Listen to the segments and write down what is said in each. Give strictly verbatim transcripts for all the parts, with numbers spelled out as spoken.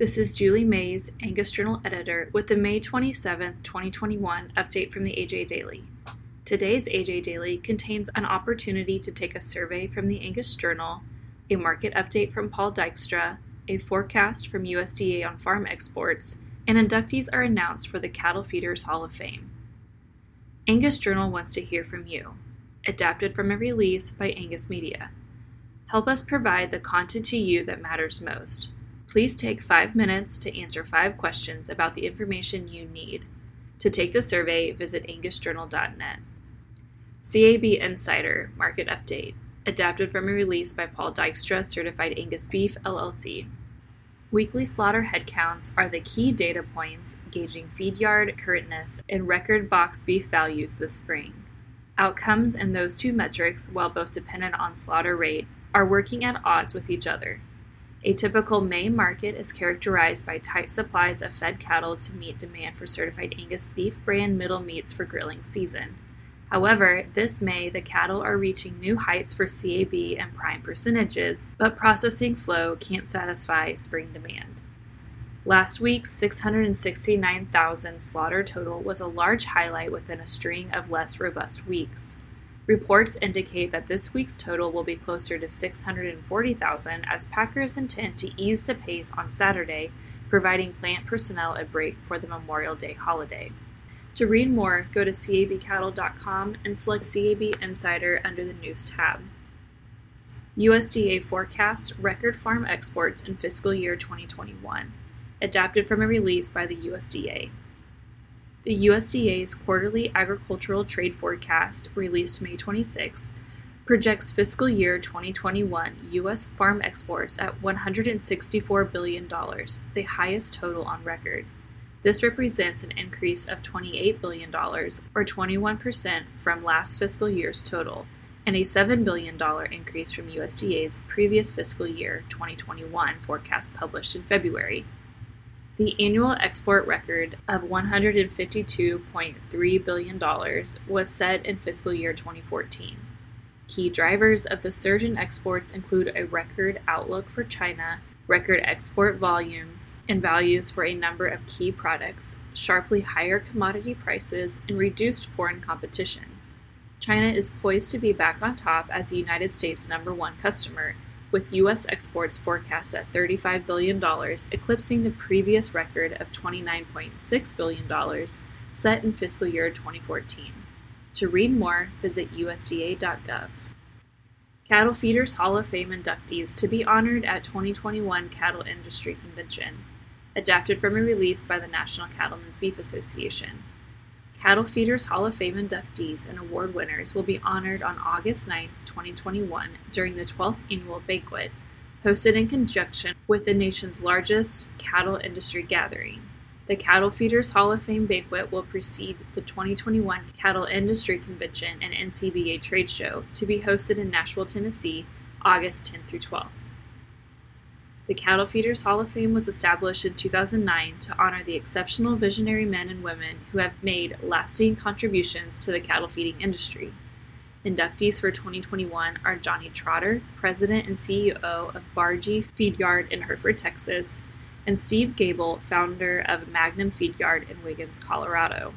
This is Julie Mays, Angus Journal editor, with the May twenty-seventh, twenty twenty-one update from the A J Daily. Today's A J Daily contains an opportunity to take a survey from the Angus Journal, a market update from Paul Dykstra, a forecast from U S D A on farm exports, and inductees are announced for the Cattle Feeders Hall of Fame. Angus Journal wants to hear from you. Adapted from a release by Angus Media. Help us provide the content to you that matters most. Please take five minutes to answer five questions about the information you need. To take the survey, visit angus journal dot net. C A B Insider Market Update, adapted from a release by Paul Dykstra, Certified Angus Beef, L L C. Weekly slaughter headcounts are the key data points gauging feed yard currentness and record box beef values this spring. Outcomes in those two metrics, while both dependent on slaughter rate, are working at odds with each other. A typical May market is characterized by tight supplies of fed cattle to meet demand for certified Angus beef brand middle meats for grilling season. However, this May, the cattle are reaching new heights for C A B and prime percentages, but processing flow can't satisfy spring demand. Last week's six hundred sixty-nine thousand slaughter total was a large highlight within a string of less robust weeks. Reports indicate that this week's total will be closer to six hundred forty thousand as packers intend to ease the pace on Saturday, providing plant personnel a break for the Memorial Day holiday. To read more, go to C A B cattle dot com and select C A B Insider under the News tab. U S D A forecasts record farm exports in fiscal year twenty twenty-one, adapted from a release by the U S D A. The U S D A's Quarterly Agricultural Trade Forecast, released May twenty-sixth, projects fiscal year twenty twenty-one U S farm exports at one hundred sixty-four billion dollars, the highest total on record. This represents an increase of twenty-eight billion dollars, or twenty-one percent from last fiscal year's total, and a seven billion dollars increase from U S D A's previous fiscal year twenty twenty-one forecast published in February. The annual export record of one hundred fifty-two point three billion dollars was set in fiscal year twenty fourteen. Key drivers of the surge in exports include a record outlook for China, record export volumes and values for a number of key products, sharply higher commodity prices, and reduced foreign competition. China is poised to be back on top as the United States' number one customer, with U S exports forecast at thirty-five billion dollars, eclipsing the previous record of twenty-nine point six billion dollars set in fiscal year twenty fourteen. To read more, visit U S D A dot gov. Cattle Feeders Hall of Fame inductees to be honored at twenty twenty-one Cattle Industry Convention, adapted from a release by the National Cattlemen's Beef Association. Cattle Feeders Hall of Fame inductees and award winners will be honored on August ninth, twenty twenty-one during the twelfth Annual Banquet, hosted in conjunction with the nation's largest cattle industry gathering. The Cattle Feeders Hall of Fame Banquet will precede the twenty twenty-one Cattle Industry Convention and N C B A Trade Show to be hosted in Nashville, Tennessee, August tenth through twelfth. The Cattle Feeders Hall of Fame was established in two thousand nine to honor the exceptional visionary men and women who have made lasting contributions to the cattle feeding industry. Inductees for twenty twenty-one are Johnny Trotter, President and C E O of Bar-G Feed Yard in Hereford, Texas, and Steve Gable, founder of Magnum Feed Yard in Wiggins, Colorado.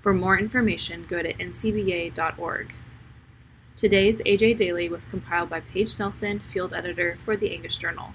For more information, go to N C B A dot org. Today's A J Daily was compiled by Paige Nelson, field editor for the Angus Journal.